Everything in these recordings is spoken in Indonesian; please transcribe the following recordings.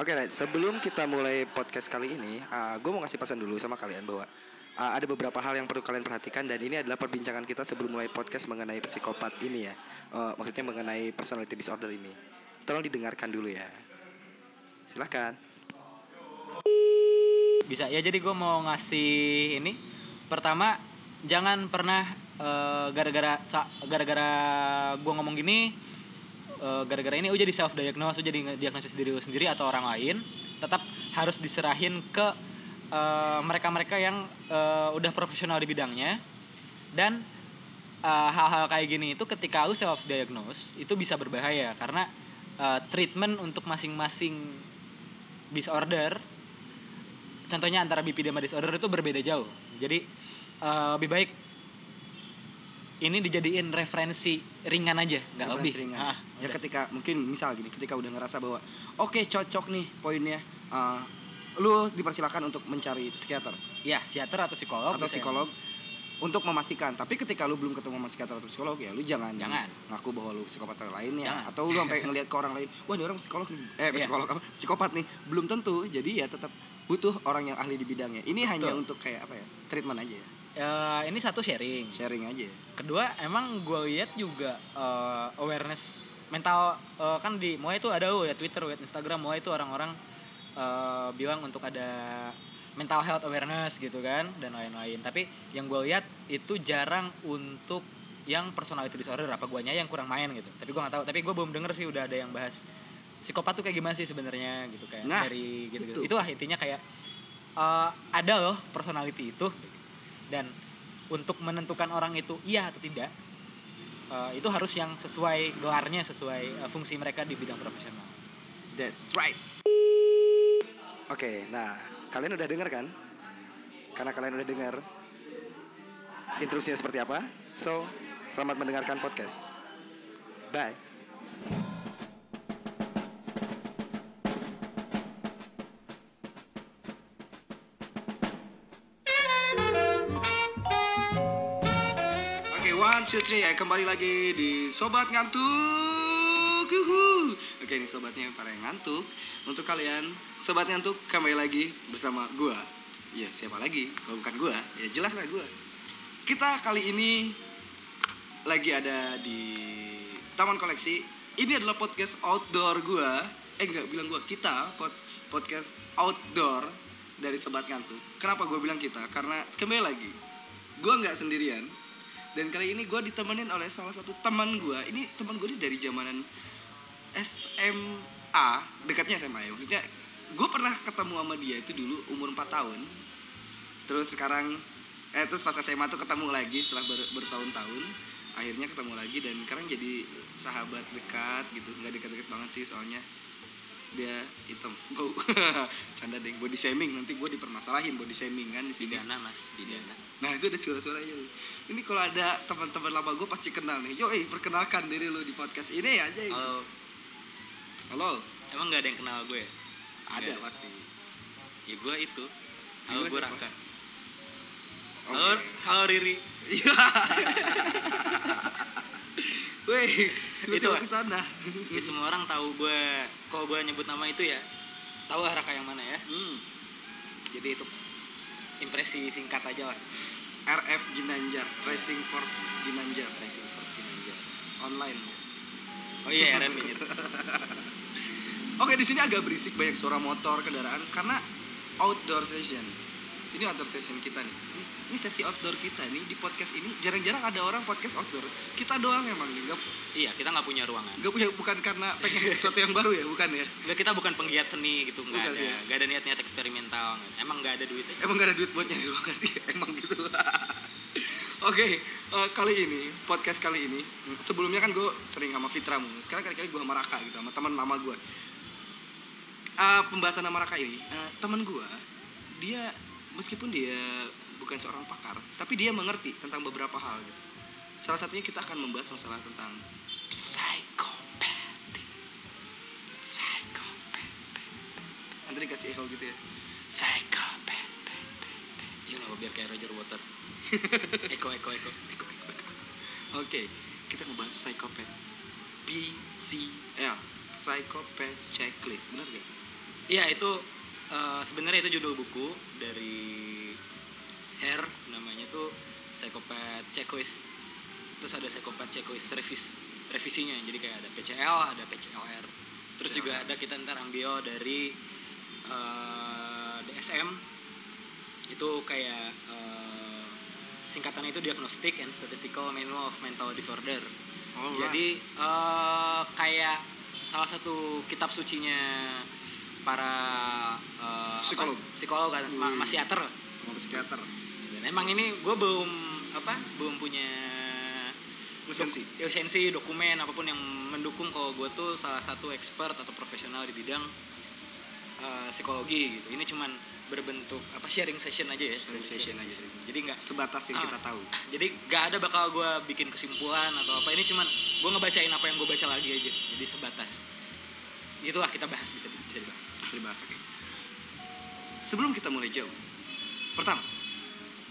Oke, right. Sebelum kita mulai podcast kali ini, gue mau ngasih pesan dulu sama kalian bahwa ada beberapa hal yang perlu kalian perhatikan, dan ini adalah perbincangan kita sebelum mulai podcast mengenai psikopat ini ya, maksudnya mengenai personality disorder ini. Tolong didengarkan dulu ya. Silahkan. Bisa ya, jadi gue mau ngasih ini. Pertama, jangan pernah gara-gara gue ngomong gini, gara-gara ini jadi self-diagnose, jadi diagnosis diri lo sendiri atau orang lain. Tetap harus diserahin ke mereka-mereka yang udah profesional di bidangnya. Dan hal-hal kayak gini itu ketika lu self-diagnose itu bisa berbahaya, karena treatment untuk masing-masing disorder, contohnya antara BPD sama disorder itu berbeda jauh. Jadi lebih baik ini dijadiin referensi ringan aja, gak referensi lebih ringan. Ya udah. Ketika mungkin misal gini, ketika udah ngerasa bahwa oke, cocok nih poinnya, lu dipersilakan untuk mencari psikiater. Ya, psikiater atau psikolog. Atau psikolog untuk memastikan. Tapi ketika lu belum ketemu sama psikiater atau psikolog, ya lu jangan ngaku bahwa lu psikopat lainnya. Jangan. Atau lu sampai ngelihat ke orang lain, wah ini orang psikolog nih. Psikolog apa? Psikopat nih. Belum tentu. Jadi ya tetap butuh orang yang ahli di bidangnya. Ini betul. Hanya untuk kayak apa ya? Treatment aja ya. Ini satu sharing aja. Kedua, emang gue lihat juga awareness mental kan di mulai itu ada ya Twitter, Instagram, mulai itu orang-orang bilang untuk ada mental health awareness gitu kan dan lain-lain. Tapi yang gue lihat itu jarang untuk yang personality disorder, apa guanya yang kurang main gitu. Tapi gue nggak tahu. Tapi gue belum denger sih udah ada yang bahas psikopat tuh kayak gimana sih sebenarnya gitu kayak dari gitu. Itulah intinya kayak ada loh personality itu, dan untuk menentukan orang itu iya atau tidak itu harus yang sesuai gelarnya, sesuai fungsi mereka di bidang profesional. That's right. Oke, nah kalian udah dengar kan? Karena kalian udah dengar introduksinya seperti apa. So, selamat mendengarkan podcast. Bye. Oke, 1, 2, 3, kembali lagi di Sobat Ngantuk. Oke, ini sobatnya para yang ngantuk. Untuk kalian Sobat Ngantuk, kembali lagi bersama gue. Ya siapa lagi kalau bukan gue? Ya jelas lah gue. Kita kali ini lagi ada di Taman Koleksi. Ini adalah podcast outdoor gue. Enggak, bilang gue, kita podcast outdoor dari Sobat Ngantuk. Kenapa gue bilang kita? Karena kembali lagi gue gak sendirian. Dan kali ini gue ditemenin oleh salah satu teman gue. Ini teman gue dari zamanan SMA, dekatnya SMA ya. Maksudnya gue pernah ketemu sama dia itu dulu umur 4 tahun. Terus sekarang terus pas SMA tuh ketemu lagi setelah bertahun-tahun. Akhirnya ketemu lagi dan sekarang jadi sahabat dekat gitu. Enggak dekat-dekat banget sih soalnya dia hitam. Canda deh, body shaming, nanti gue dipermasalahin body shaming kan di sini. Bidana Mas, bidana. Nah, itu ada suara-suaranya. Ini kalau ada teman-teman lama gue pasti kenal nih. Perkenalkan diri lu di podcast ini aja gitu. Halo. Emang enggak ada yang kenal gue? Ada pasti. Ya gue itu. Halo, gue Raka. Halo Riri. Wih, itu ke sana. Ya, semua orang tahu gue. Kalau gue nyebut nama itu ya, tahu lah Raka yang mana ya. Jadi itu impresi singkat aja lah. RF Ginanjar, Racing Force Ginanjar online. Oh iya, RF ini. Oke, di sini agak berisik, banyak suara motor, kendaraan, karena outdoor session. Ini outdoor session kita nih. Ini sesi outdoor kita nih di podcast ini. Jarang-jarang ada orang podcast outdoor. Kita doang emang nih. Iya, kita nggak punya ruangan. Nggak punya, bukan karena pengen sesuatu yang baru ya, bukan ya? Nggak, kita bukan penggiat seni gitu, nggak ada. Ya. Nggak ada niat-niat eksperimental. Emang nggak ada duit. Emang nggak ada duit buat nyari ruangan. Emang gitu. Oke, podcast kali ini, sebelumnya kan gue sering sama Fitramu. Sekarang kali-kali gue sama Raka gitu, sama teman lama gue. Pembahasan sama Raka ini, teman gue, dia meskipun dia bukan seorang pakar, tapi dia mengerti tentang beberapa hal gitu. Salah satunya kita akan membahas masalah tentang psychopath. Nanti dikasih echo gitu ya, psychopath. Iya nggak, biar kayak Roger Water. Eko. Oke, kita ngebahas Psychopath PCLR, Psychopath Checklist, benar gak? Iya, itu sebenarnya itu judul buku dari Hare, namanya tuh Psychopath Checklist. Terus ada Psychopath Checklist revisinya. Jadi kayak ada PCL, ada PCLR. Terus juga ada kita ntar ambil dari DSM. Itu kayak singkatannya itu Diagnostic and Statistical Manual of Mental Disorder. Oh, jadi kayak salah satu kitab sucinya para psikolog, apa? Psikolog kan, psikiater. Psikiater. Dan emang ini gue belum punya lisensi, dokumen apapun yang mendukung kalau gue tuh salah satu expert atau profesional di bidang psikologi gitu. Ini cuman berbentuk sharing session aja ya. Sharing session aja sih. Jadi nggak sebatas yang kita tahu. Jadi nggak ada bakal gue bikin kesimpulan atau apa. Ini cuman gue ngebacain apa yang gue baca lagi aja. Jadi sebatas. Itulah kita bahas, bisa dibahas. Oke. Okay. Sebelum kita mulai jauh, pertama,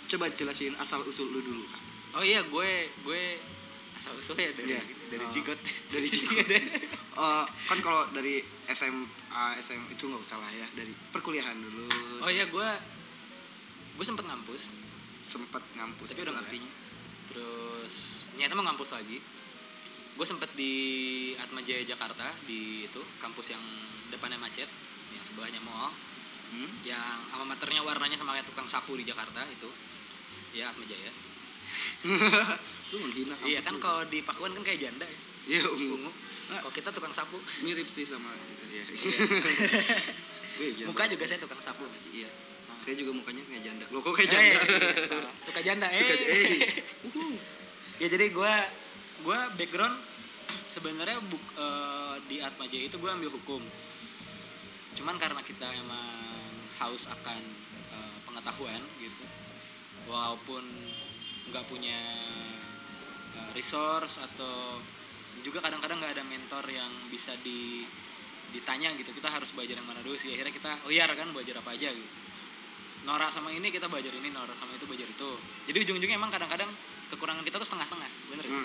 coba jelasin asal usul lu dulu. Oh iya, gue asal usulnya dari jigot. Dari jigot. Kan kalau dari SM itu nggak usah lah ya, dari perkuliahan dulu. Oh iya, gue sempet ngampus. Tapi udah artinya. Terus nyata mau ngampus lagi. Gue sempet di Atma Jaya Jakarta, di itu kampus yang depannya macet, yang sebelahnya mall, yang alma maternya warnanya sama kayak tukang sapu di Jakarta itu, ya Atma Jaya. Lu menghina kampus. Iya kan, kalau di Pakuan kan kayak janda ya. Iya, ungu. Kalau kita tukang sapu. Mirip sih sama. Iya. Muka juga saya tukang sapu. Iya. Saya juga mukanya kayak janda. Lo kok kayak janda? Suka janda. Ya jadi gue background sebenarnya di Atma Jaya itu gue ambil hukum, cuman karena kita emang haus akan pengetahuan gitu, walaupun nggak punya resource atau juga kadang-kadang nggak ada mentor yang bisa ditanya gitu, kita harus belajar yang mana dulu sih. Akhirnya kita liar kan, belajar apa aja gitu. Norak sama ini kita belajar ini, norak sama itu belajar itu. Jadi ujung-ujungnya emang kadang-kadang kekurangan kita tuh setengah-setengah, bener ya?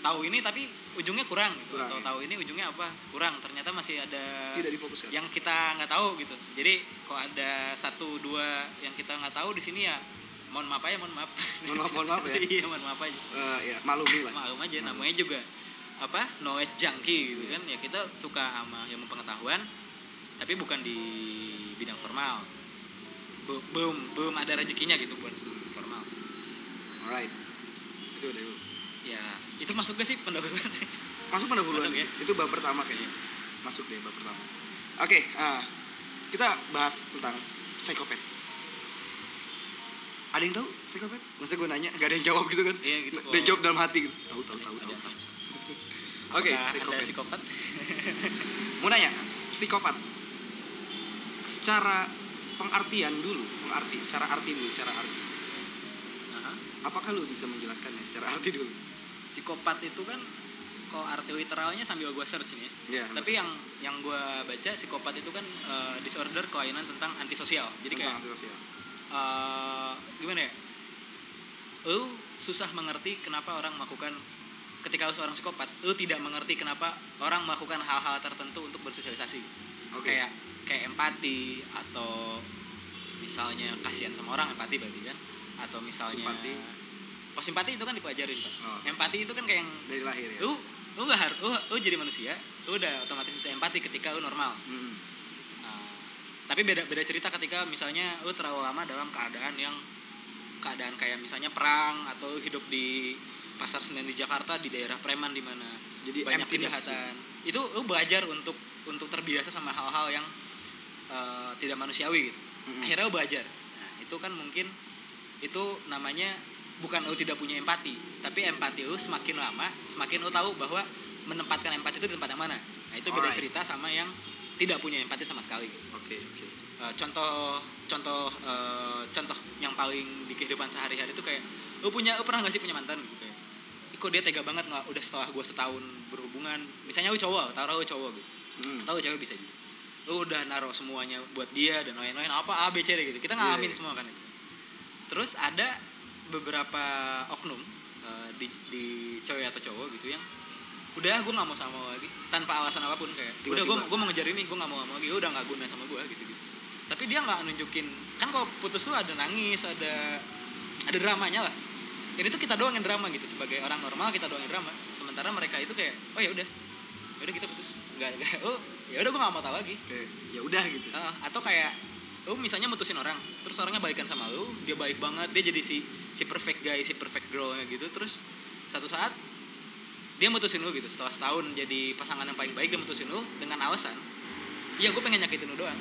Tahu ini tapi ujungnya kurang gitu, atau tahu ini ujungnya apa kurang, ternyata masih ada tidak difokuskan yang kita nggak tahu gitu. Jadi kalau ada 1-2 yang kita nggak tahu di sini ya mohon maaf ya iya mohon maaf aja ya maklumi lah maklum aja, namanya juga knowledge junkie gitu kan ya, kita suka sama ilmu pengetahuan tapi bukan di bidang formal, belum ada rezekinya gitu buat formal. Alright, itu udah dulu. Ya, itu masuk gak sih pendahuluan? Masuk pendahuluan. Masuk, ya? Itu bab pertama kayaknya. Masuk deh bab pertama. Oke, kita bahas tentang psikopat. Ada yang tahu psikopat? Maksudnya gue nanya, gak ada yang jawab gitu kan? Iya gitu. Ada yang jawab dalam hati gitu. Tahu. Oke, psikopat. Mau nanya, psikopat secara arti dulu. Apakah lu bisa menjelaskannya secara arti dulu? Psikopat itu kan kalau arti literalnya sambil gue search nih ya. Tapi yang gue baca psikopat itu kan disorder kelainan tentang antisosial. Jadi tentang kayak antisosial. Gimana ya? Lu susah mengerti kenapa orang melakukan, ketika lu seorang psikopat, lu tidak mengerti kenapa orang melakukan hal-hal tertentu untuk bersosialisasi. Okay. Kayak empati atau misalnya kasihan sama orang, empati berarti kan? Atau misalnya simpati itu kan dipelajarin Pak. Empati itu kan kayak yang dari lahir ya. Lu enggak harus lu jadi manusia, lu udah otomatis bisa empati ketika lu normal. Tapi beda cerita ketika misalnya lu terlalu lama dalam keadaan kayak misalnya perang atau hidup di Pasar Senen di Jakarta, di daerah preman di mana jadi banyak kejahatan. Ya. Itu lu belajar untuk terbiasa sama hal-hal yang tidak manusiawi gitu. Akhirnya lu belajar. Nah, itu kan mungkin itu namanya bukan lu tidak punya empati, tapi empati lu semakin lama semakin lu tahu bahwa menempatkan empati itu di tempat yang mana. Nah itu beda cerita sama yang tidak punya empati sama sekali. Oke. Contoh yang paling di kehidupan sehari-hari itu kayak lu pernah nggak sih punya mantan gitu kayak, kok dia tega banget nggak, udah setelah gua setahun berhubungan, misalnya lu cowok gitu, atau lu cewek bisa juga, lu udah naruh semuanya buat dia dan lain-lain apa ABC gitu, kita ngalamin semua kan itu. Terus ada beberapa oknum di cewek atau cowok gitu yang udah gue nggak mau sama lo lagi tanpa alasan apapun, kayak udah gue mau ngejar ini, gue nggak mau lagi, udah nggak guna sama gue gitu. Tapi dia nggak nunjukin kan, kalau putus tuh ada nangis, ada dramanya lah. Ini tuh kita doang yang drama gitu, sebagai orang normal kita doang yang drama. Sementara mereka itu kayak, oh ya udah kita putus, nggak oh ya udah gue nggak mau tahu lagi, ya udah gitu. Atau kayak lo misalnya mutusin orang, terus orangnya baikan sama lo, dia baik banget, dia jadi si perfect guy, si perfect girlnya gitu. Terus satu saat dia mutusin lo gitu, setelah setahun jadi pasangan yang paling baik, dia mutusin lo dengan alasan, ya gue pengen nyakitin lo doang,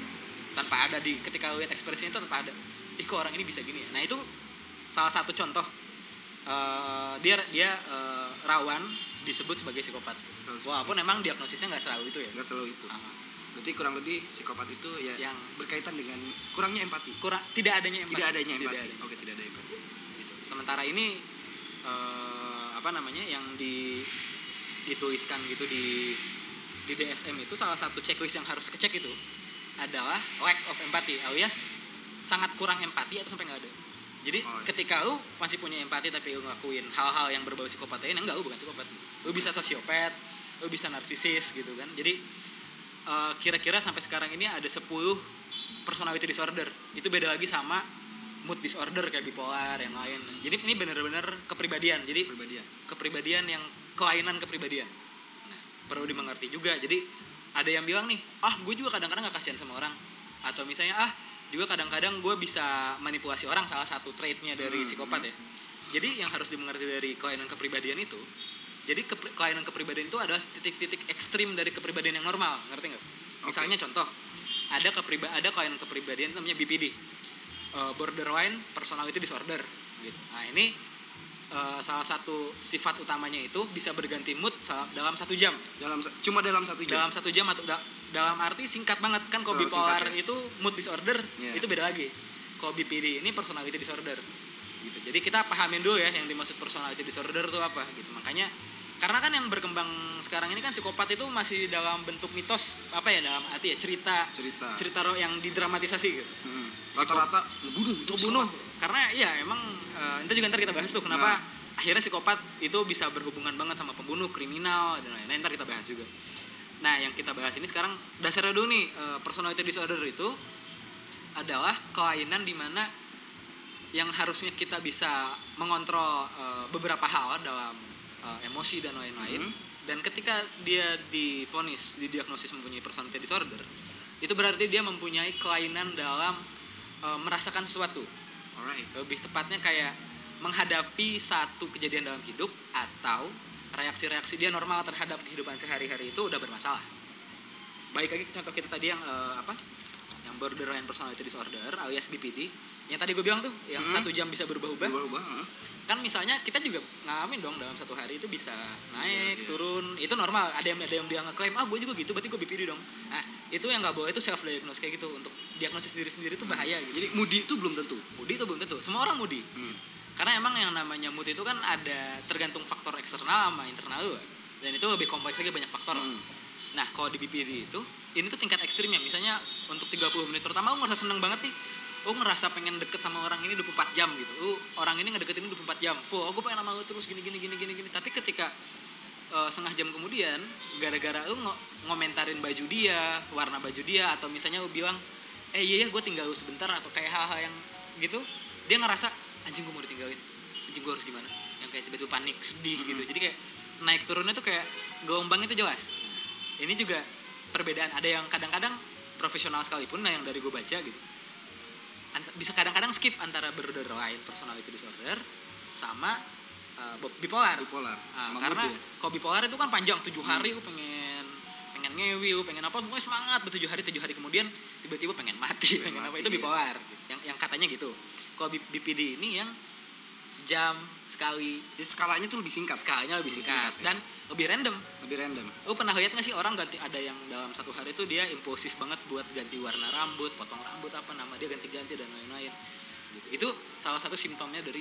tanpa ada di ketika lo lihat ekspresinya itu tanpa ada, kok orang ini bisa gini ya. Nah itu salah satu contoh dia rawan disebut sebagai psikopat. Walaupun emang diagnosisnya nggak selalu itu ya. Nggak selalu itu. Berarti kurang lebih psikopat itu ya yang berkaitan dengan kurangnya empati. Tidak adanya empati. Oke, tidak ada empati. Gitu. Sementara ini yang dituliskan gitu di DSM itu, salah satu checklist yang harus kecek itu adalah lack of empathy, alias sangat kurang empati atau sampai nggak ada. Jadi ketika lu masih punya empati tapi lu ngelakuin hal-hal yang berbau psikopat, enggak, lu bukan psikopat. Lu bisa sosiopat, lu bisa narsisis gitu kan. Jadi kira-kira sampai sekarang ini ada 10 personality disorder. Itu beda lagi sama mood disorder kayak bipolar yang lain. Jadi ini benar-benar kepribadian. Jadi kepribadian yang kelainan kepribadian. Nah, perlu dimengerti juga. Jadi ada yang bilang nih, gue juga kadang-kadang enggak kasihan sama orang. Atau misalnya juga kadang-kadang gue bisa manipulasi orang, salah satu trait-nya dari psikopat ya. Jadi yang harus dimengerti dari kelainan kepribadian itu, jadi kelainan kepribadian itu adalah titik-titik ekstrim dari kepribadian yang normal, ngerti nggak? Misalnya contoh, ada kelainan kepribadian namanya BPD, borderline personality disorder. Gitu. Nah ini salah satu sifat utamanya itu bisa berganti mood dalam 1 jam. Dalam 1 jam atau dalam arti singkat banget kan. Kalau bipolar itu mood disorder, itu beda lagi. Kalau BPD ini personality disorder gitu. Jadi kita pahamin dulu ya yang dimaksud personality disorder itu apa gitu. Makanya karena kan yang berkembang sekarang ini kan psikopat itu masih dalam bentuk mitos, dalam arti cerita roh yang didramatisasi gitu. Rata-rata ngebunuh karena emang itu juga ntar kita bahas tuh kenapa akhirnya psikopat itu bisa berhubungan banget sama pembunuh, kriminal dan lain-lain, ntar kita bahas juga. Nah, yang kita bahas ini sekarang dasarnya dulu nih, personality disorder itu adalah kelainan di mana yang harusnya kita bisa mengontrol beberapa hal dalam emosi dan lain-lain. Dan ketika dia didiagnosis mempunyai personality disorder, itu berarti dia mempunyai kelainan dalam merasakan sesuatu. Alright. Lebih tepatnya kayak menghadapi satu kejadian dalam hidup atau reaksi-reaksi dia normal terhadap kehidupan sehari-hari itu udah bermasalah. Baik lagi contoh kita tadi yang yang borderline personality disorder alias BPD, yang tadi gue bilang tuh yang 1 jam bisa berubah-ubah. Kan misalnya kita juga ngalamin dong, dalam 1 hari itu bisa naik turun, itu normal. Ada yang bilang ngeklaim gue juga gitu, berarti gue BPD dong. Nah itu yang nggak boleh, itu self diagnose kayak gitu, untuk diagnosis diri sendiri itu bahaya gitu. Jadi moody itu belum tentu semua orang moody. Karena emang yang namanya mood itu kan ada tergantung faktor eksternal sama internal lu. Dan itu lebih kompleks lagi, banyak faktor. Nah, kalau di BPD itu, ini tuh tingkat ekstrimnya. Misalnya untuk 30 menit pertama lu ngerasa seneng banget nih. Lu ngerasa pengen deket sama orang ini 24 jam gitu. Lu orang ini ngedeketin lu 24 jam. Fuh, gue pengen sama lu terus gini. Tapi ketika setengah jam kemudian, gara-gara lu ngomentarin baju dia, warna baju dia, atau misalnya lu bilang, iya gue tinggal lu sebentar, atau kayak hal-hal yang gitu, dia ngerasa anjing gue mau ditinggalin, anjing gue harus gimana, yang kayak tiba-tiba panik, sedih gitu. Jadi kayak naik turunnya tuh kayak gelombangnya tuh jelas. Ini juga perbedaan, ada yang kadang-kadang profesional sekalipun, yang dari gue baca gitu, bisa kadang-kadang skip antara borderline personality disorder sama bipolar. Karena kalau bipolar itu kan panjang, 7 hari lu pengen ngewi, lu pengen apa, gue semangat, 7 hari kemudian tiba-tiba pengen mati, pengen mati, itu bipolar gitu. yang katanya gitu. Kalau BPD ini yang sejam sekali. Jadi skalanya tuh lebih singkat. Skalanya lebih singkat. Dan lebih random. Lu pernah lihat nggak sih orang ganti, ada yang dalam 1 hari tuh dia impulsif banget buat ganti warna rambut, potong rambut, apa nama dia ganti-ganti dan lain-lain. Gitu. Itu salah satu simptomnya dari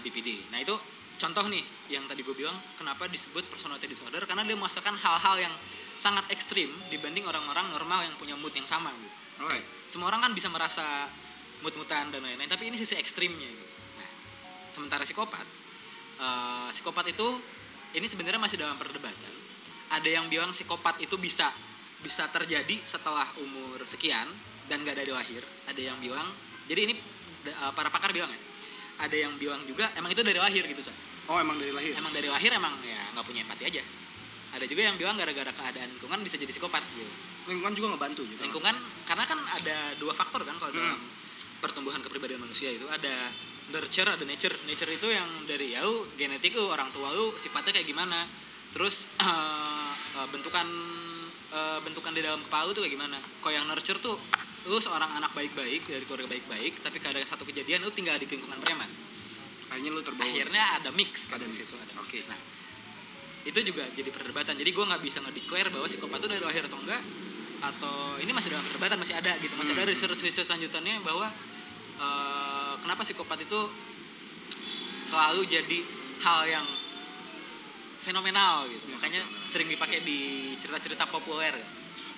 BPD. Nah itu contoh nih yang tadi gue bilang kenapa disebut personality disorder, karena dia merasakan hal-hal yang sangat ekstrim dibanding orang-orang normal yang punya mood yang sama gitu. Alright. Semua orang kan bisa merasa mut-mutan dan lain-lain, tapi ini sisi ekstrimnya gitu. Nah, sementara psikopat itu ini sebenarnya masih dalam perdebatan. Ada yang bilang psikopat itu bisa terjadi setelah umur sekian dan nggak dari lahir. Ada yang bilang, jadi ini para pakar bilang ya. Ada yang bilang juga emang itu dari lahir gitu, Sa. Oh, emang dari lahir. Emang dari lahir, emang ya nggak punya empati aja. Ada juga yang bilang gara-gara keadaan lingkungan bisa jadi psikopat gitu. Lingkungan juga ngebantu gitu. Lingkungan karena kan ada dua faktor kan kalau dalam pertumbuhan kepribadian manusia itu ada nurture ada nature. Nature itu yang dari ya lu genetik lu, orang tua lu sifatnya kayak gimana. Terus bentukan di dalam kepala lu tuh kayak gimana. Kalau yang nurture tuh lu seorang anak baik-baik dari keluarga baik-baik, tapi kadang satu kejadian lu tinggal di lingkungan preman. Akhirnya lu terbawa. Akhirnya ada mix kadang di situ ada. Oke. Okay. Nah, itu juga jadi perdebatan. Jadi gue nggak bisa nge-declare bahwa psikopat itu dari lahir atau enggak, atau ini masih dalam perdebatan, masih ada gitu, masih ada research lanjutannya bahwa kenapa psikopat itu selalu jadi hal yang fenomenal gitu. Ya, makanya fenomenal. Sering dipakai di cerita-cerita populer.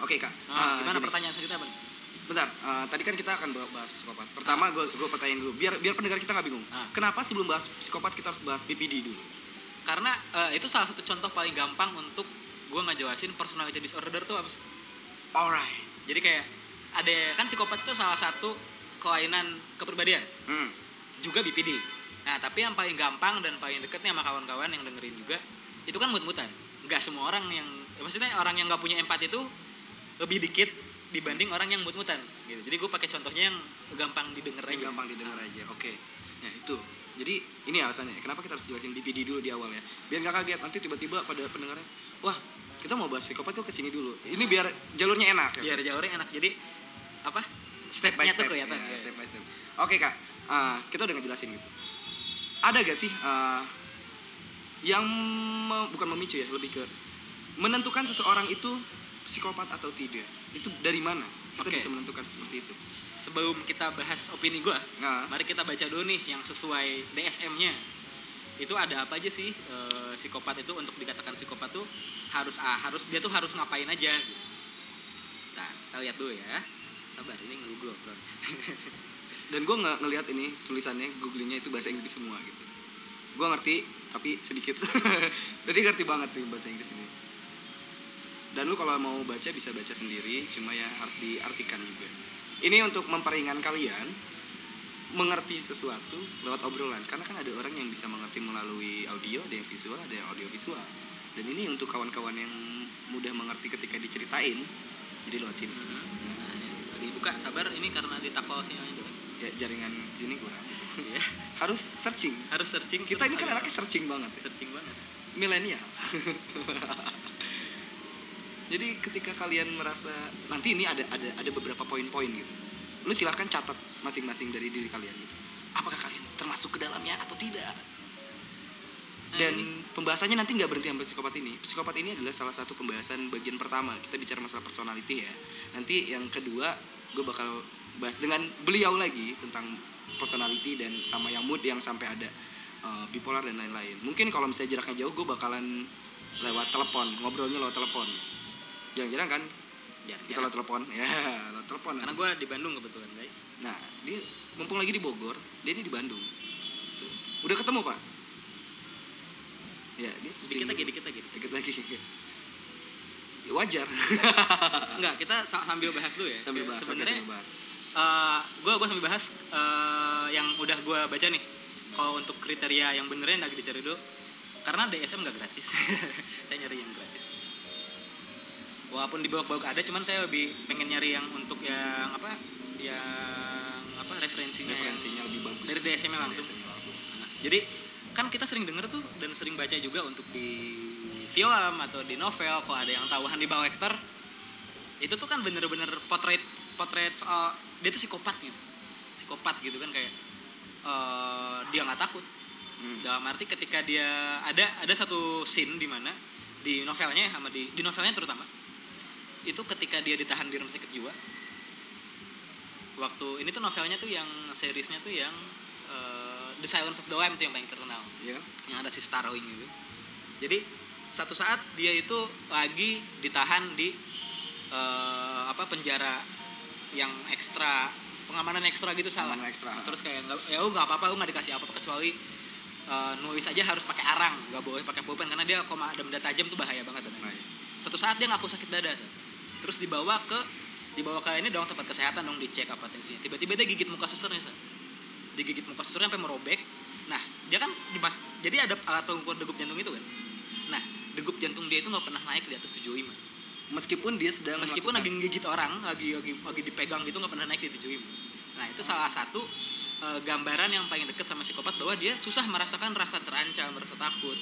Oke, Kak. Gimana jadi, pertanyaan selanjutnya apa nih? Bentar, tadi kan kita akan bahas psikopat. Pertama gue pertanyaan dulu biar pendengar kita nggak bingung. Kenapa sebelum bahas psikopat kita harus bahas BPD dulu? Karena itu salah satu contoh paling gampang untuk gue ngejelasin personality disorder tuh apa sih? Alright. Jadi kayak ada kan psikopat itu salah satu kelainan kepribadian. Juga BPD. Nah tapi yang paling gampang dan paling deket nih sama kawan-kawan yang dengerin juga itu kan mut-mutan. Gak semua orang yang maksudnya orang yang gak punya empati itu lebih dikit dibanding orang yang mut-mutan. Gitu. Jadi gue pakai contohnya yang gampang didengar aja. Gampang didengar aja. Oke. Okay. Ya itu. Jadi ini alasannya, kenapa kita harus jelasin BPD dulu di awal ya. Biar gak kaget, nanti tiba-tiba pada pendengarnya, wah kita mau bahas psikopat kok kesini dulu. Ini biar jalurnya enak ya. Biar jalurnya enak, jadi apa? Step by step. Ya, step by step. Oke Kak, kita udah ngejelasin gitu. Ada gak sih yang bukan memicu ya, lebih ke menentukan seseorang itu psikopat atau tidak? Itu dari mana? Kita bisa menentukan seperti itu. Sebelum kita bahas opini gue, mari kita baca dulu nih yang sesuai DSM-nya. Itu ada apa aja sih psikopat itu untuk dikatakan psikopat tuh harus dia tuh harus ngapain aja. Nah, kita lihat dulu ya. Sabar, ini nge-google. Dan gue ngelihat ini tulisannya, googlingnya itu bahasa Inggris semua gitu. Gue ngerti, tapi sedikit. Jadi ngerti banget tuh bahasa Inggris ini. Dan lu kalau mau baca bisa baca sendiri, cuma ya harus diartikan juga. Ini untuk memperingan kalian mengerti sesuatu lewat obrolan. Karena kan ada orang yang bisa mengerti melalui audio, ada yang visual, ada yang audio visual. Dan ini untuk kawan-kawan yang mudah mengerti ketika diceritain. Jadi lewat sini. Dibuka, sabar, ini karena ditakol sinyalnya doang. Ya jaringan sini kurang. Ya. Harus searching. Kita ini kan anaknya searching banget ya. Milenial. Jadi ketika kalian merasa nanti ini ada beberapa poin-poin gitu. Lu silahkan catat masing-masing dari diri kalian gitu. Apakah kalian termasuk ke dalamnya atau tidak? Dan pembahasannya nanti nggak berhenti sampai psikopat ini. Psikopat ini adalah salah satu pembahasan bagian pertama. Kita bicara masalah personality ya. Nanti yang kedua gue bakal bahas dengan beliau lagi tentang personality dan sama yang mood yang sampai ada bipolar dan lain-lain. Mungkin kalau misalnya jaraknya jauh gue bakalan lewat telepon, ngobrolnya lewat telepon. Jarang-jarang kan? Kita lewat telepon. Ya, lewat telepon. Karena gue di Bandung kebetulan, guys. Nah, dia mumpung lagi di Bogor, dia ini di Bandung. Tuh. Udah ketemu, Pak? Ya, dia dikit lagi. Ya, wajar. Enggak, kita sambil bahas dulu ya. Sambil bahas. Sebenarnya gue sambil bahas yang udah gue baca nih. Kalau untuk kriteria yang beneran lagi dicari dulu. Karena DSM nggak gratis, saya nyari yang gratis. Walaupun di blog-blog ada, cuman saya lebih pengen nyari yang untuk yang apa referensinya yang lebih bagus dari DSM-nya langsung. Nah, jadi kan kita sering dengar tuh dan sering baca juga untuk di film atau di novel, kalau ada yang tahu Hannibal Lecter itu tuh kan bener-bener potret soal dia tuh psikopat gitu kan kayak dia nggak takut. Dalam arti ketika dia ada satu scene di mana di novelnya sama di novelnya terutama itu ketika dia ditahan di rumah sakit jiwa. Waktu ini tuh novelnya tuh yang seriesnya tuh yang The Silence of the Lambs tuh yang paling terkenal. Yeah. Yang ada si Starling gitu. Jadi satu saat dia itu lagi ditahan di penjara yang pengamanan ekstra gitu. Terus kayak ya lu nggak apa-apa, lu nggak dikasih apa-apa kecuali nulis aja harus pakai arang, nggak boleh pakai pulpen karena dia kalau ada benda tajam tuh bahaya banget. Suatu saat dia ngaku sakit dada, terus dibawa ke ini dong tempat kesehatan dong, dicek apa tensinya. Tiba-tiba dia gigit muka susternya, digigit muka susternya sampai merobek. Nah dia kan jadi ada alat pengukur degup jantung itu kan. Nah degup jantung dia itu nggak pernah naik di atas 75. Meskipun dia sedang lagi gigit orang, lagi dipegang gitu nggak pernah naik di 75. Nah itu salah satu gambaran yang paling dekat sama psikopat bahwa dia susah merasakan rasa terancam, rasa takut.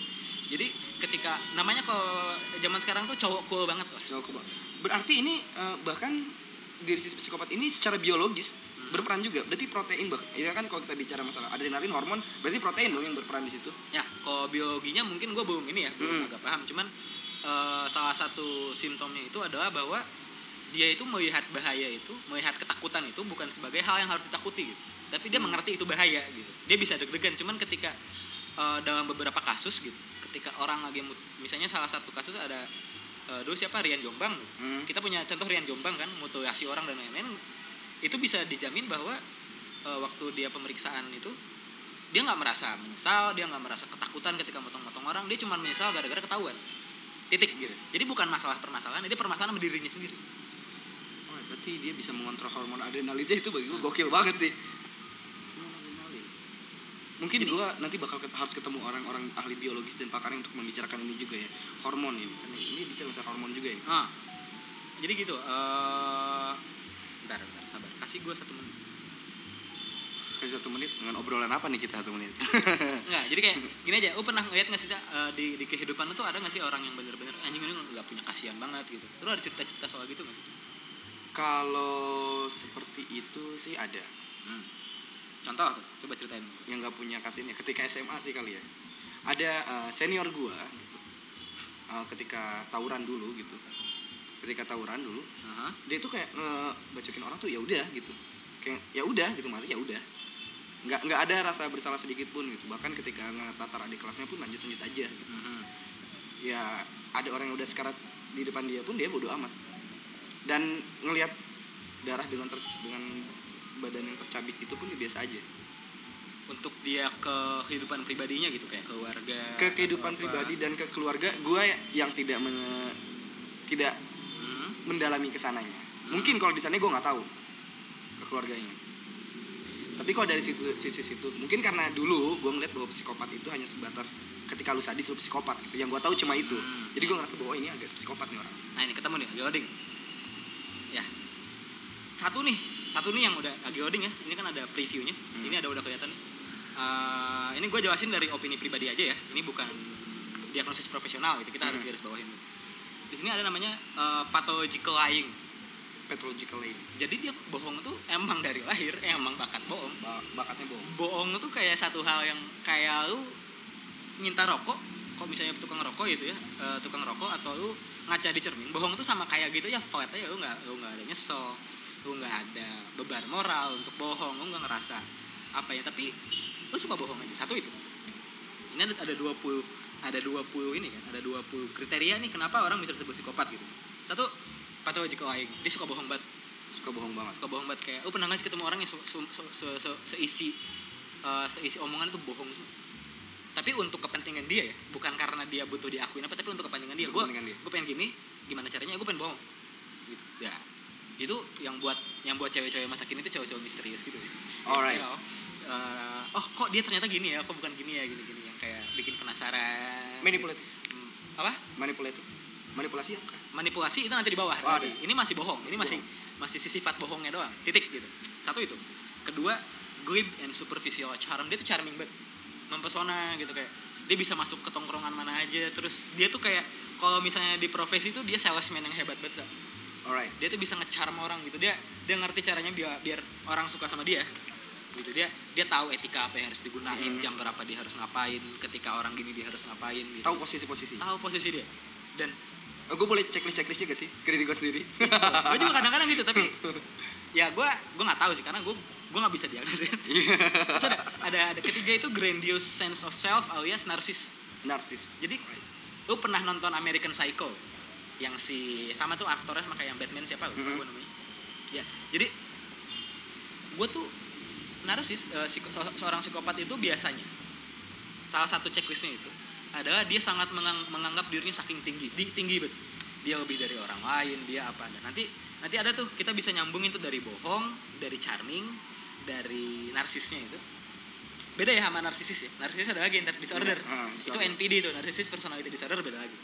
Jadi ketika namanya kalau zaman sekarang tuh cowok cool banget lah. Cowok cool. Berarti ini bahkan diri psikopat ini secara biologis berperan juga. Berarti protein ya kan kalau kita bicara masalah adrenalin, hormon, berarti protein dong yang berperan di situ. Ya, kalau biologinya mungkin gue belum ini ya, belum agak paham. Cuman salah satu simptomnya itu adalah bahwa dia itu melihat bahaya itu, melihat ketakutan itu bukan sebagai hal yang harus ditakuti gitu. Tapi dia mengerti itu bahaya gitu. Dia bisa deg-degan, cuman ketika dalam beberapa kasus gitu, ketika orang lagi misalnya salah satu kasus ada dulu siapa Rian Jombang. Gitu. Kita punya contoh Rian Jombang kan, mutilasi orang dan lain-lain. Itu bisa dijamin bahwa waktu dia pemeriksaan itu dia enggak merasa menyesal, dia enggak merasa ketakutan ketika motong-motong orang, dia cuma menyesal gara-gara ketahuan. Titik gitu. Jadi bukan masalah permasalahan, jadi permasalahan berdirinya sendiri. Oh, berarti dia bisa mengontrol hormon adrenalinnya itu bagi gue gokil banget sih. Mungkin gue nanti bakal harus ketemu orang-orang ahli biologis dan pakarnya untuk membicarakan ini juga ya, hormon ya, karena ini bicara masalah hormon juga ya. Jadi gitu, bentar, sabar, kasih gue 1 menit. Kasih 1 menit, dengan obrolan apa nih kita 1 menit? Enggak, jadi kayak gini aja, lu pernah ngeliat gak sih di kehidupan lu tuh ada gak sih orang yang bener-bener anjing ini gak punya kasihan banget gitu? Lu ada cerita-cerita soal gitu gak sih? Kalau seperti itu sih ada. Contoh tuh, coba ceritain. Yang gak punya kasihan ya, ketika SMA sih kali ya. Ada senior gue gitu, ketika tawuran dulu gitu. Dia tuh kayak bacokin orang tuh ya udah gitu. Kayak ya udah gitu, maksudnya ya udah. Enggak ada rasa bersalah sedikit pun gitu. Bahkan ketika ngetatar adik kelasnya pun lanjut aja gitu. Ya ada orang yang udah sekarat di depan dia pun dia bodo amat. Dan ngelihat darah dengan badan yang tercabik itu pun biasa aja. Untuk dia ke kehidupan pribadinya gitu, kayak keluarga, ke kehidupan pribadi dan ke keluarga, gue yang tidak mendalami kesananya. Mungkin kalau di sana gue nggak tahu ke keluarganya. Tapi kalau dari sisi situ, mungkin karena dulu gue ngeliat bahwa psikopat itu hanya sebatas ketika lu sadis lu psikopat gitu. Yang gue tahu cuma itu. Jadi gue ngerasa bahwa ini agak psikopat nih orang. Nah ini ketemu nih, loading. Ya satu nih yang udah agak loading ya, ini kan ada previewnya, ini ada udah kelihatan. Ini gue jelasin dari opini pribadi aja ya, ini bukan diagnosis profesional gitu, kita harus garis bawahin. Di sini ada namanya pathological lying. Pathological lying. Jadi dia bohong tuh emang dari lahir, emang bakat bohong. Bakatnya bohong. Bohong tuh kayak satu hal yang kayak lu minta rokok, kok misalnya tukang rokok gitu ya, tukang rokok atau lu ngaca di cermin, bohong tuh sama kayak gitu ya, flat aja, lu nggak ada nyesel. Lu nggak ada beban moral untuk bohong, lu nggak ngerasa apa ya, tapi lu suka bohong aja. Satu itu. Ini ada 20 kriteria nih kenapa orang bisa disebut psikopat gitu. Satu, pathological lying. Dia suka bohong banget. Suka bohong banget kayak lu pernah nggak sih ketemu orang yang seisi omongan itu bohong semua. Tapi untuk kepentingan dia ya, bukan karena dia butuh diakuin apa, tapi untuk kepentingan dia. Gue pengen gini, gimana caranya? Gue pengen bohong. Gitu. Ya. Itu yang buat cewek-cewek masa kini itu cowok-cowok misterius gitu. Alright. You know, kok dia ternyata gini ya, kok bukan gini ya, gini-gini yang kayak bikin penasaran. Manipulatif. Apa? Manipulatif. Manipulasi apa? Manipulasi itu nanti di bawah. Oh, ini masih bohong. Masih sifat bohongnya doang. Titik gitu. Satu itu. Kedua, glib and superficial charm. Dia tuh charming banget. Mempesona gitu kayak. Dia bisa masuk ke tongkrongan mana aja, terus dia tuh kayak kalau misalnya di profesi tuh dia salesman yang hebat banget. Alright. Dia tuh bisa nge-charm orang gitu. Dia ngerti caranya biar orang suka sama dia. Gitu dia tahu etika apa yang harus digunain, jam berapa dia harus ngapain, ketika orang gini dia harus ngapain gitu. Tahu posisi dia. Dan gue boleh checklist-checklistnya gak sih? Ke diri gue sendiri. Gitu. Gue juga kadang-kadang gitu, tapi ya gue enggak tahu sih karena gue enggak bisa diagnosis. Terus ada ketiga itu grandiose sense of self alias narsis. Jadi lu pernah nonton American Psycho? Yang sama tuh aktornya sama kayak yang Batman siapa gitu namanya. Ya, jadi gue tuh narsis, seorang psikopat itu biasanya salah satu checklistnya itu adalah dia sangat menganggap dirinya saking tinggi betul. Dia lebih dari orang lain, dia apa. Dan nanti ada tuh, kita bisa nyambungin tuh dari bohong, dari charming, dari narsisnya itu. Beda ya sama narsisis ya. Narsisis ada lagi enter disorder. Itu NPD itu, narsisis personality disorder beda lagi.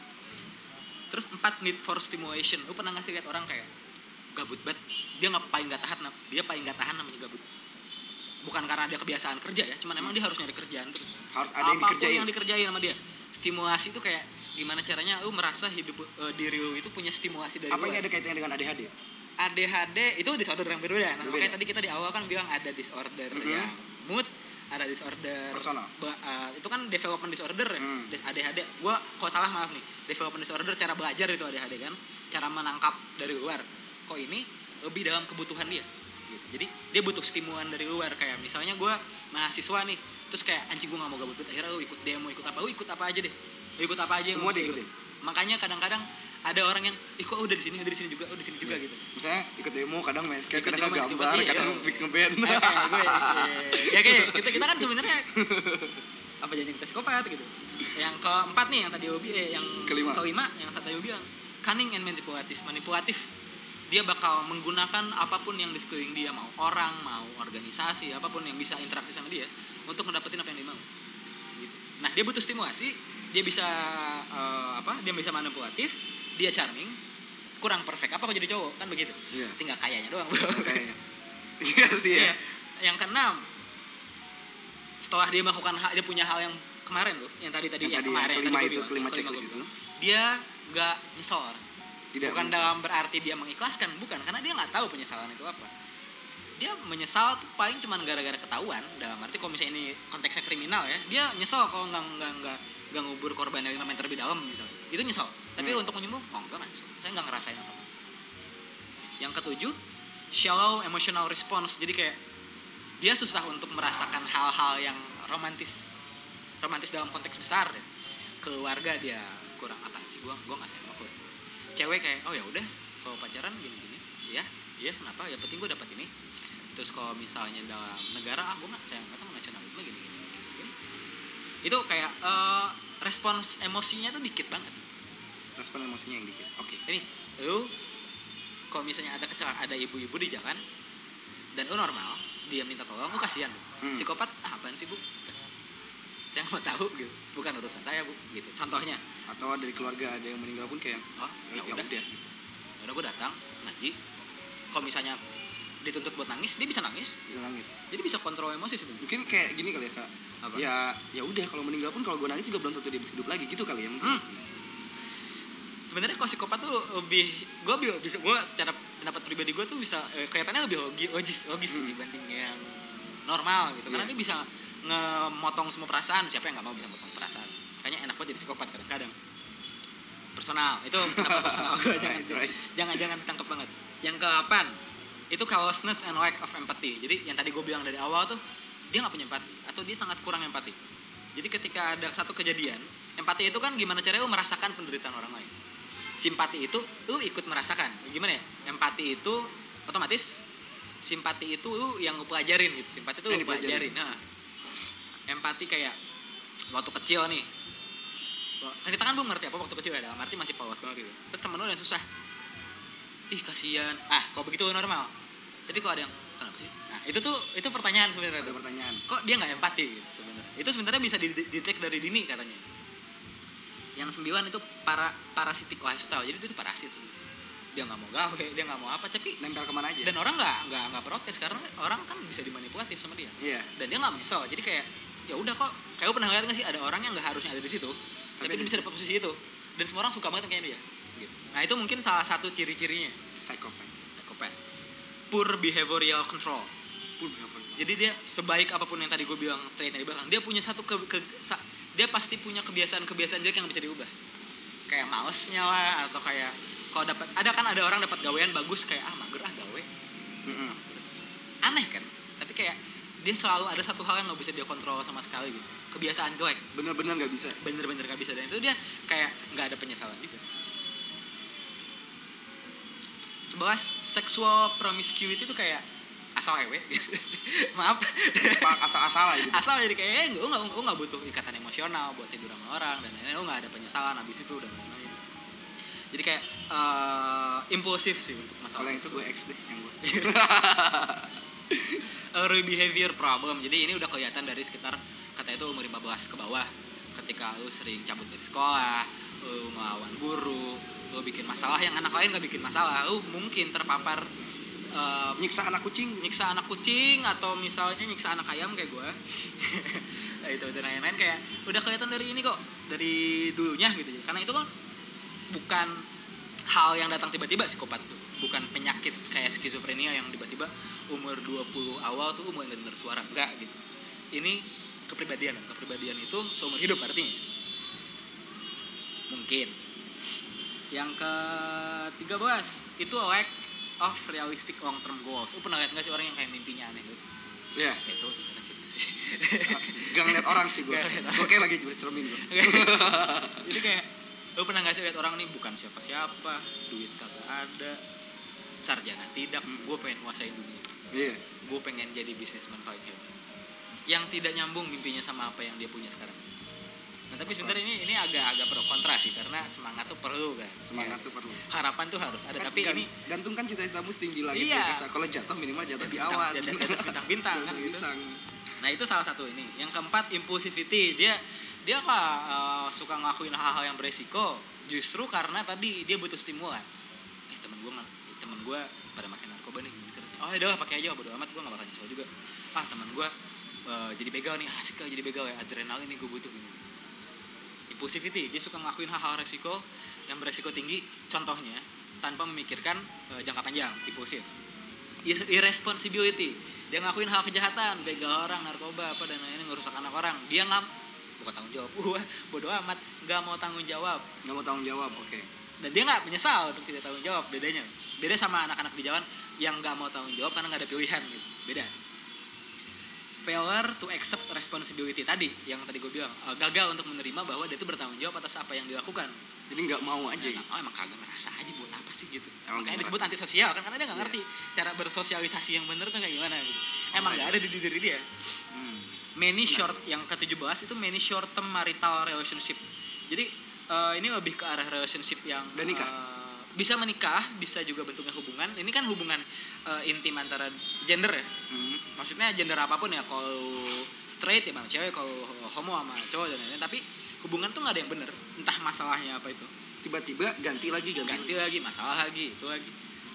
Terus 4 need for stimulation. Lu pernah ngasih lihat orang kayak gabut banget, dia paling nggak tahan namanya gabut. Bukan karena dia kebiasaan kerja ya, cuman emang dia harus nyari kerjaan terus. Harus ada yang dikerjain. Apapun yang dikerjain sama dia. Stimulasi itu kayak gimana caranya lu merasa hidup diri lu itu punya stimulasi dari luar. Apa ini ada kaitannya dengan ADHD? ADHD itu disorder yang berbeda. Nah, makanya tadi kita di awal kan bilang ada disorder yang mood, ada disorder personal. Itu kan development disorder ya. ADHD. Gua kalau salah maaf nih. Development disorder cara belajar itu ADHD kan, cara menangkap dari luar. Kok ini lebih dalam kebutuhan dia. Gitu. Jadi dia butuh stimulan dari luar, kayak misalnya gue mahasiswa nih, terus kayak anjing gue nggak mau gabut banget, akhirnya lu ikut demo, ikut apa aja deh, semua diikutin. Makanya kadang-kadang ada orang yang kok udah di sini juga gitu. Misalnya ikut demo, kadang main skate, kadang gambar, kadang ngeband. Ya kayak kita kan sebenarnya apa jadi psikopat gitu. Yang keempat nih yang tadi Obi, yang kelima yang saat tadi bilang cunning and manipulatif. Dia bakal menggunakan apapun yang di sekeliling dia, mau orang, mau organisasi, apapun yang bisa interaksi sama dia untuk mendapatkan apa yang dia mau. Gitu. Nah, dia butuh stimulasi, dia bisa dia bisa manipulatif, dia charming, kurang perfect. Apa kok jadi cowok kan begitu? Yeah. Tinggal kayanya doang. Kayanya. Iya sih ya. Yang keenam, setelah dia melakukan hal, dia punya hal yang kemarin tuh, yang kelima checklist itu. Dia enggak nyesor. Tidak bukan menyesal. Dalam berarti dia mengikhlaskan, bukan, karena dia nggak tahu penyesalan itu apa. Dia menyesal tuh paling cuma gara-gara ketahuan, dalam arti kalau misalnya ini konteksnya kriminal ya, dia nyesal kalau nggak ngubur korban dari nama yang terlebih dalam misalnya, itu nyesal. Tapi untuk menyembuh, nggak nyesal, saya nggak ngerasain apa-apa. Yang ketujuh, shallow emotional response, jadi kayak dia susah untuk merasakan hal-hal yang romantis dalam konteks besar ya. Keluarga dia kurang, apa sih gue nggak sayang aku. Cewek kayak oh ya udah kalau pacaran gini ya kenapa, ya penting gue dapat ini. Terus kalau misalnya dalam negara gue nggak sayang kata nasionalisme gini. Itu kayak respons emosinya tuh dikit banget, respon emosinya yang dikit. Oke. Ini lu kalau misalnya ada kecelakaan, ada ibu-ibu di jalan dan lu normal dia minta tolong, lu kasihan. Psikopat apaan sih bu, saya nggak tahu gitu, bukan urusan saya bu gitu contohnya. Atau dari keluarga ada yang meninggal pun kayak ya udah gue datang ngaji. Kalau misalnya dituntut buat nangis, dia bisa nangis, jadi bisa kontrol emosi sebenarnya. Mungkin kayak gini kali ya kak, apa? ya udah kalau meninggal pun kalau gue nangis juga belum tentu dia bisa hidup lagi gitu kali ya mungkin. Sebenarnya kalau psikopat tuh lebih gue secara pendapat pribadi gue tuh bisa kelihatannya lebih logis dibanding yang normal gitu. Karena dia bisa ngemotong semua perasaan, siapa yang nggak mau bisa motong perasaan. Kayaknya enak banget jadi psikopat kadang-kadang. Personal, itu kenapa personal gue jangan ditangkap banget. Yang ke-8 itu callousness and lack of empathy. Jadi yang tadi gue bilang dari awal tuh dia nggak punya empati atau dia sangat kurang empati. Jadi ketika ada satu kejadian, empati itu kan gimana caranya lu merasakan penderitaan orang lain. Simpati itu lu ikut merasakan. Gimana ya? Empati itu otomatis, simpati itu lu yang lu pelajarin gitu. Simpati itu lu pelajarin. Nah, empati kayak waktu kecil nih, kita kan belum ngerti apa waktu kecil ya, dalam arti masih polos banget gitu. Terus temen lu yang susah, ih kasihan, kalau begitu normal. Tapi kalau ada yang kenapa sih? Nah itu pertanyaan sebenarnya. Ada pertanyaan. Kok dia nggak empati gitu sebenarnya? Itu sebenarnya bisa didetek dari dini katanya. Yang 9 itu parasitic lifestyle, jadi dia tuh parasit sebenarnya. Dia nggak mau gawe, dia nggak mau apa, tapi nempel kemana aja. Dan orang nggak protes karena orang kan bisa dimanipulatif sama dia. Iya. Yeah. Dan dia nggak menyesal, jadi kayak ya udah kok. Kayak lu pernah lihat nggak sih ada orang yang nggak harusnya ada di situ, tapi dia bisa dapat posisi itu dan semua orang suka banget kayak dia. Gitu. Nah itu mungkin salah satu ciri-cirinya. Psychopath. Poor behavioral control. Jadi dia sebaik apapun yang tadi gue bilang trait dari belakang, dia punya dia pasti punya kebiasaan jelek yang bisa diubah. Kayak malesnya lah, atau kayak kalau dapat ada orang dapat gawean bagus kayak mager gawe. Aneh kan? Tapi kayak dia selalu ada satu hal yang nggak bisa dia kontrol sama sekali gitu, kebiasaan jelek, bener-bener nggak bisa, dan itu dia kayak nggak ada penyesalan juga. 11, sexual promiscuity itu kayak asal ewe. Maaf. Asal-asalan gitu. Asal jadi kayak gue nggak butuh ikatan emosional buat tidur sama orang dan lain-lain. Gue nggak ada penyesalan abis itu dan lain-lain. Jadi kayak impulsif sih untuk masalah. Kalau yang itu gue X deh yang gue. Behavior problem. Jadi ini udah kelihatan dari sekitar kata itu umur 15 ke bawah. Ketika lu sering cabut dari sekolah, lu melawan guru, lu bikin masalah yang anak lain gak bikin masalah, lu mungkin terpapar nyiksa anak kucing atau misalnya nyiksa anak ayam kayak gue. Itu dan lain-lain kayak udah kelihatan dari ini kok, dari dulunya gitu. Karena itu kan bukan hal yang datang tiba-tiba, psikopat tuh bukan penyakit kayak skizofrenia yang tiba-tiba umur 20 awal tuh mulai dengar suara, enggak gitu. Ini kepribadian itu seumur hidup artinya. Mungkin yang ke-13 itu lack of realistic long term goals. Lu pernah lihat nggak sih orang yang kayak mimpinya aneh gitu? Iya, itu sebenarnya gitu sih. Gak ngeliat orang sih gue. Gue kayak lagi cermin gue. Jadi kayak lu pernah nggak sih lihat orang nih bukan siapa-siapa, duit kagak ada, sarjana tidak, gue pengen nguasain dunia. Iya. Yeah. Gue pengen jadi businessman paling hebat. Yang tidak nyambung mimpinya sama apa yang dia punya sekarang. Nah, tapi sebenarnya ini agak pro kontra sih, karena semangat tuh perlu kan. Semangat tuh perlu. Harapan tuh harus ada, kan, tapi ini gantungkan cita-citamu setinggi langit. Iya. Kalau jatuh minimal jatuh di awan. Jatuh di atas bintang-bintang kan gitu. Nah, itu salah satu ini. Yang keempat, impulsivity. Dia suka ngelakuin hal-hal yang beresiko justru karena tadi dia butuh stimulan. Temen gue pada makin narkoba nih, misalnya. Oh, udah pakai aja, bodo amat, gue enggak bakal nyesel juga. Ah, temen gue jadi begal nih, asik kali jadi begal ya, adrenalin nih gue butuh gini. Impulsivity, dia suka ngelakuin hal-hal resiko yang beresiko tinggi, contohnya tanpa memikirkan jangka panjang, impulsif. Irresponsibility, dia ngelakuin hal kejahatan, begal orang, narkoba, apa dan lain-lain, ngerusak anak orang. Dia bukan tanggung jawab, bodo amat, nggak mau tanggung jawab, oke. Dan dia nggak menyesal untuk tidak tanggung jawab, bedanya. Beda sama anak-anak di jalan yang nggak mau tanggung jawab karena nggak ada pilihan gitu, beda. Failure to accept responsibility tadi gue bilang, gagal untuk menerima bahwa dia tuh bertanggung jawab atas apa yang dilakukan. Jadi nggak mau aja. Nah, emang kagak ngerasa aja buat apa sih gitu. Makanya disebut antisosial kan, karena dia nggak ngerti cara bersosialisasi yang benar tuh kayak gimana gitu. Emang nggak ada di diri dia. Yang ke-17 itu many short term marital relationship. Jadi ini lebih ke arah relationship yang bisa menikah, bisa juga bentuknya hubungan. Ini kan hubungan intim antara gender ya. Maksudnya gender apapun ya. Kalau straight ya sama cewek, kalau homo sama cowok dan lain-lain. Tapi hubungan tuh nggak ada yang bener. Entah masalahnya apa itu. Tiba-tiba ganti lagi, masalah lagi, itu lagi.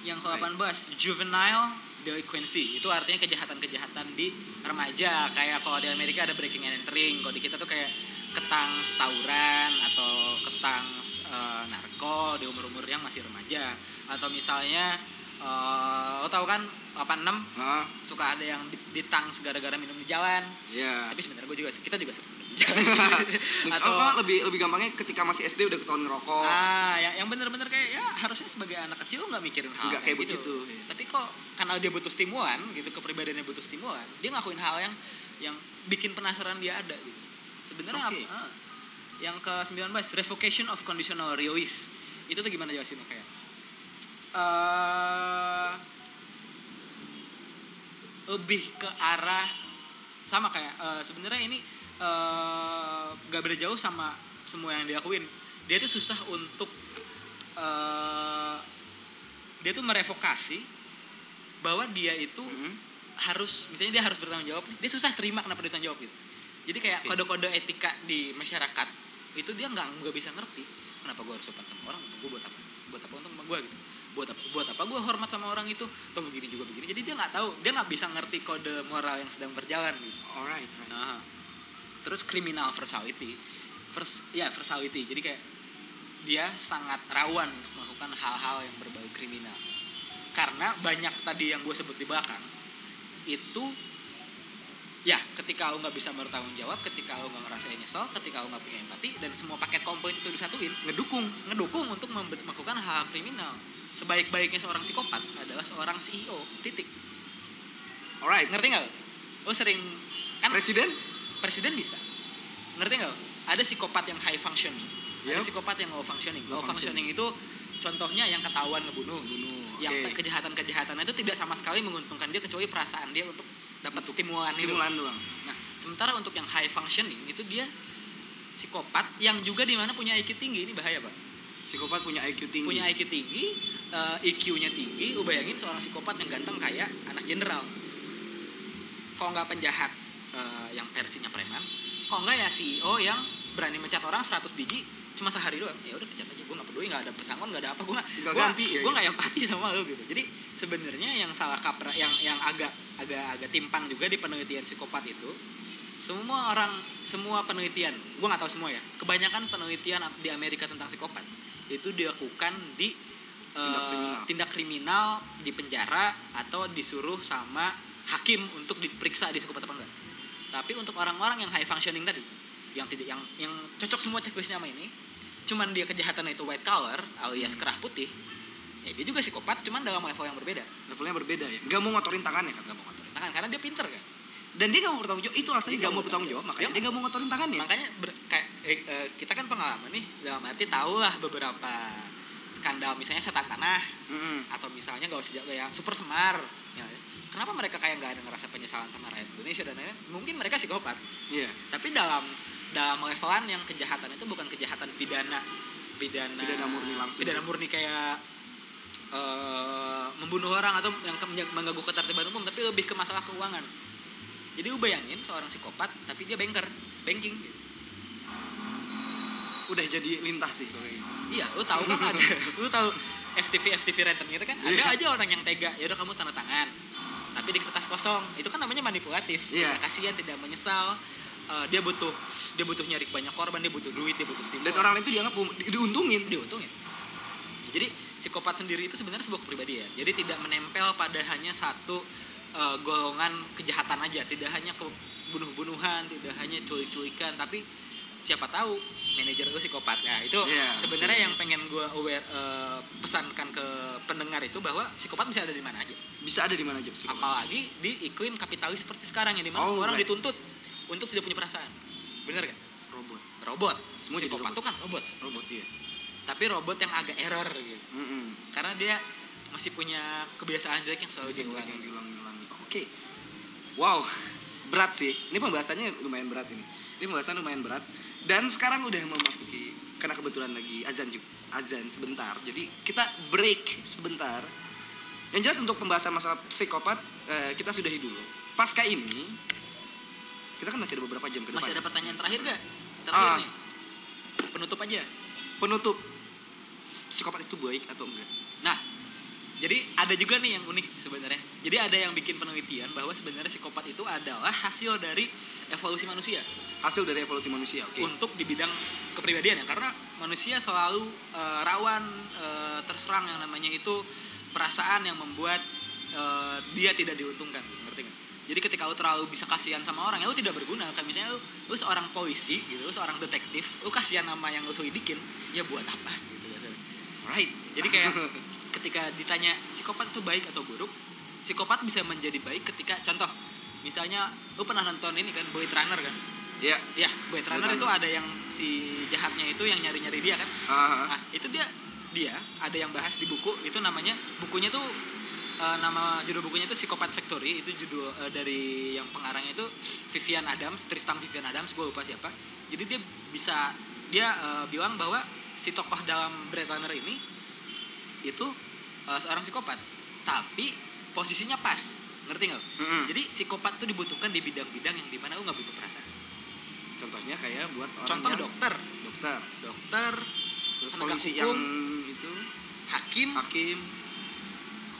Yang ke-18, juvenile delinquency. Itu artinya kejahatan-kejahatan di remaja. Kayak kalau di Amerika ada breaking and entering. Kalau di kita tuh kayak ketang tawuran atau ketang narko di umur-umur yang masih remaja, atau misalnya lo tau kan 86 suka ada yang ditangs gara-gara minum di jalan. Tapi sebenarnya kita juga sering minum di jalan. Atau lebih gampangnya ketika masih SD udah ketahuan ngerokok. Yang bener-bener kayak ya harusnya sebagai anak kecil nggak mikirin hal kayak gitu. Tapi kok karena dia butuh stimulan gitu, kepribadiannya butuh stimulan, dia ngakuin hal yang bikin penasaran dia ada gitu. Sebenarnya apa? Yang ke-19, revocation of conditional release. Itu tuh gimana jelasinnya kayak? Lebih ke arah sama kayak sebenarnya ini gak beda jauh sama semua yang dilakuin. Dia tuh susah untuk dia tuh merevokasi bahwa dia itu harus, misalnya dia harus bertanggung jawab. Dia susah terima kenapa dia harus jawab gitu. Jadi kayak kode-kode etika di masyarakat itu dia nggak bisa ngerti kenapa gue harus sopan sama orang, gue buat apa untung sama gue gitu, buat apa gue hormat sama orang itu, atau begini. Jadi dia nggak tahu, dia nggak bisa ngerti kode moral yang sedang berjalan gitu. Alright. Nah, terus criminal versatility, versatility. Jadi kayak dia sangat rawan melakukan hal-hal yang berbau kriminal. Karena banyak tadi yang gue sebut di belakang itu. Ya, ketika lo gak bisa bertanggung jawab, ketika lo gak ngerasain nyesel, ketika lo gak punya empati, dan semua paket komponen itu disatuin, ngedukung untuk melakukan hal kriminal. Sebaik-baiknya seorang psikopat adalah seorang CEO, titik. Alright. Ngerti gak lo? Lo sering, kan? Presiden bisa. Ngerti gak lo? Ada psikopat yang high functioning, ada psikopat yang low functioning. Low functioning itu contohnya yang ketahuan ngebunuh. yang kejahatan-kejahatannya itu tidak sama sekali menguntungkan dia kecuali perasaan dia untuk dapat stimulan doang. Nah, sementara untuk yang high functioning itu dia psikopat yang juga di mana punya IQ tinggi, ini bahaya, Pak. Psikopat punya IQ tinggi. Punya IQ tinggi, IQ-nya tinggi. Lu bayangin seorang psikopat yang ganteng kayak anak jenderal. Kok enggak penjahat yang versinya preman? Kok enggak ya CEO yang berani mencat orang 100 biji cuma sehari doang? Ya udah pecat aja, gue enggak peduli, enggak ada pesangon, enggak ada apa, gue enggak ganti. Gue enggak empati sama lu gitu. Jadi sebenarnya yang salah kaprah yang agak timpang juga di penelitian psikopat itu, semua penelitian, gue nggak tahu semua ya, kebanyakan penelitian di Amerika tentang psikopat itu dilakukan di tindak kriminal, di penjara atau disuruh sama hakim untuk diperiksa di psikopat apa enggak. Tapi untuk orang-orang yang high functioning tadi, yang cocok semua checklistnya sama ini, cuman dia kejahatannya itu white collar alias kerah putih, ya dia juga psikopat, cuman dalam level yang berbeda. Levelnya berbeda ya, nggak mau ngotorin tangannya kan, nggak mau ngotorin tangan karena dia pinter kan. Dan dia gak mau bertanggung jawab, itu alasannya gak mau bertanggung jawab, makanya dia gak mau ngotorin tangannya. Makanya kita kan pengalaman nih, dalam arti tahu lah beberapa skandal, misalnya setan tanah, atau misalnya gak usah ya, super semar. Ya, kenapa mereka kayak gak ada ngerasa penyesalan sama rakyat Indonesia dan lain-lain? Mungkin mereka psikopat. Iya. Tapi dalam levelan yang kejahatan itu bukan kejahatan pidana murni langsung. Pidana murni kayak membunuh orang atau yang mengganggu ketertiban umum, tapi lebih ke masalah keuangan. Jadi lu bayangin seorang psikopat tapi dia banking. Udah jadi lintah sih kalau gitu. Iya, lu tahu kan ada. Lu tahu FTV rentenir kan? Ada aja orang yang tega, ya udah kamu tanda tangan. Tapi di kertas kosong. Itu kan namanya manipulatif. Yeah. Kasihan, tidak menyesal. Dia butuh nyari banyak korban, dia butuh duit, dia butuh stimulan. Dan orang lain itu dianggap diuntungin. Jadi psikopat sendiri itu sebenarnya sebuah kepribadian. Jadi tidak menempel pada hanya satu golongan kejahatan aja, tidak hanya bunuh-bunuhan, tidak hanya culik-culikan, tapi siapa tahu manajer gue psikopat. Nah, itu sebenarnya yang pengen gue pesankan ke pendengar itu bahwa psikopat bisa ada di mana aja. Bisa ada di mana aja psikopat. Apalagi di iklim kapitalis seperti sekarang yang di mana semua orang dituntut untuk tidak punya perasaan. Benar enggak? Robot. Semua psikopat itu kan robot iya. Tapi robot yang agak error gitu. Mm-hmm. Karena dia masih punya kebiasaan jelek yang selalu diulang-ulang. Oke. Wow, berat sih. Ini pembahasannya lumayan berat ini. Dan sekarang udah memasuki, karena kebetulan lagi azan sebentar. Jadi kita break sebentar. Yang jelas untuk pembahasan masalah psikopat kita sudahi dulu. Pasca ini kita kan masih ada beberapa jam ke depan. Masih ada pertanyaan terakhir gak? Terakhir nih. Penutup aja. Penutup. Psikopat itu baik atau enggak? Nah, jadi ada juga nih yang unik sebenarnya. Jadi ada yang bikin penelitian bahwa sebenarnya psikopat itu adalah hasil dari evolusi manusia. Oke. Untuk di bidang kepribadian ya, karena manusia selalu rawan terserang yang namanya itu perasaan yang membuat dia tidak diuntungkan, ngerti nggak? Jadi ketika lu terlalu bisa kasihan sama orang, ya lu tidak berguna. Kayak misalnya lu seorang polisi gitu, lu seorang detektif, lu kasihan sama yang lu selidikin, ya buat apa gitu. Right. Jadi kayak ketika ditanya psikopat itu baik atau buruk, psikopat bisa menjadi baik ketika, contoh misalnya lu pernah nonton ini kan, Boy Runner kan? Iya. Yeah. Boy Runner itu ada yang si jahatnya itu yang nyari-nyari dia kan? Uh-huh. Nah itu dia ada yang bahas di buku itu, namanya bukunya tuh nama judul bukunya itu Psychopath Factory. Itu judul dari yang pengarangnya itu Vivian Adams Tristam, gue lupa siapa. Jadi dia bilang bahwa si tokoh dalam Blade Runner ini itu seorang psikopat, tapi posisinya pas, ngerti nggak? Mm-hmm. Jadi psikopat itu dibutuhkan di bidang-bidang yang dimana lu nggak butuh perasaan. Contohnya kayak buat orang dokter, terus polisi hukum, yang itu, hakim,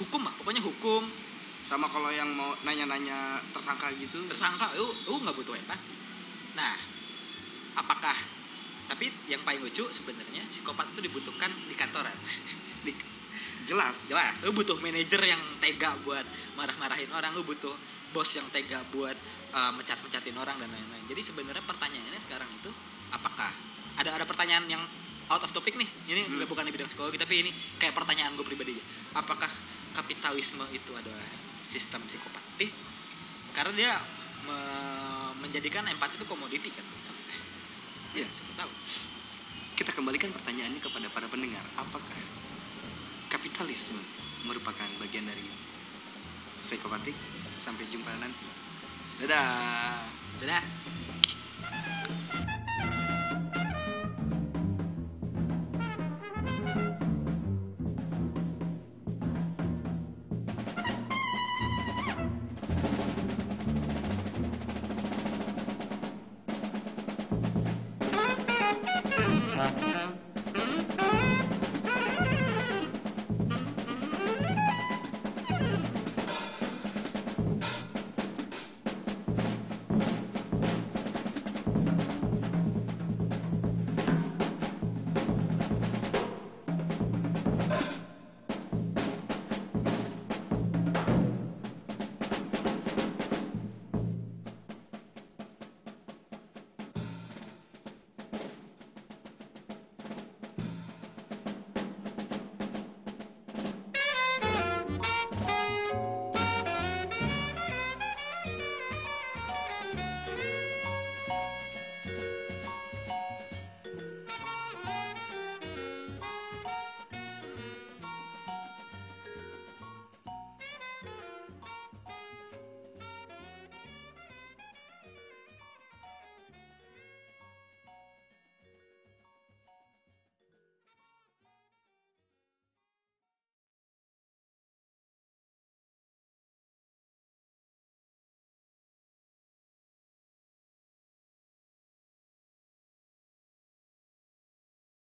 hukum lah, pokoknya hukum. Sama kalau yang mau nanya-nanya tersangka, lu nggak butuh empati. Nah, apakah? Tapi yang paling lucu sebenarnya psikopat itu dibutuhkan di kantoran. Jelas. Lu butuh manajer yang tega buat marah-marahin orang, lu butuh bos yang tega buat mencat-mencatin orang dan lain-lain. Jadi sebenarnya pertanyaannya sekarang itu apakah ada pertanyaan yang out of topic nih? Ini bukan di bidang psikologi, tapi ini kayak pertanyaan gue pribadi aja. Apakah kapitalisme itu adalah sistem psikopatik? Karena dia menjadikan empati itu komoditi kan. Iya, saya tahu. Kita kembalikan pertanyaannya kepada para pendengar. Apakah kapitalisme merupakan bagian dari psikopatik. Sampai jumpa nanti. Dadah.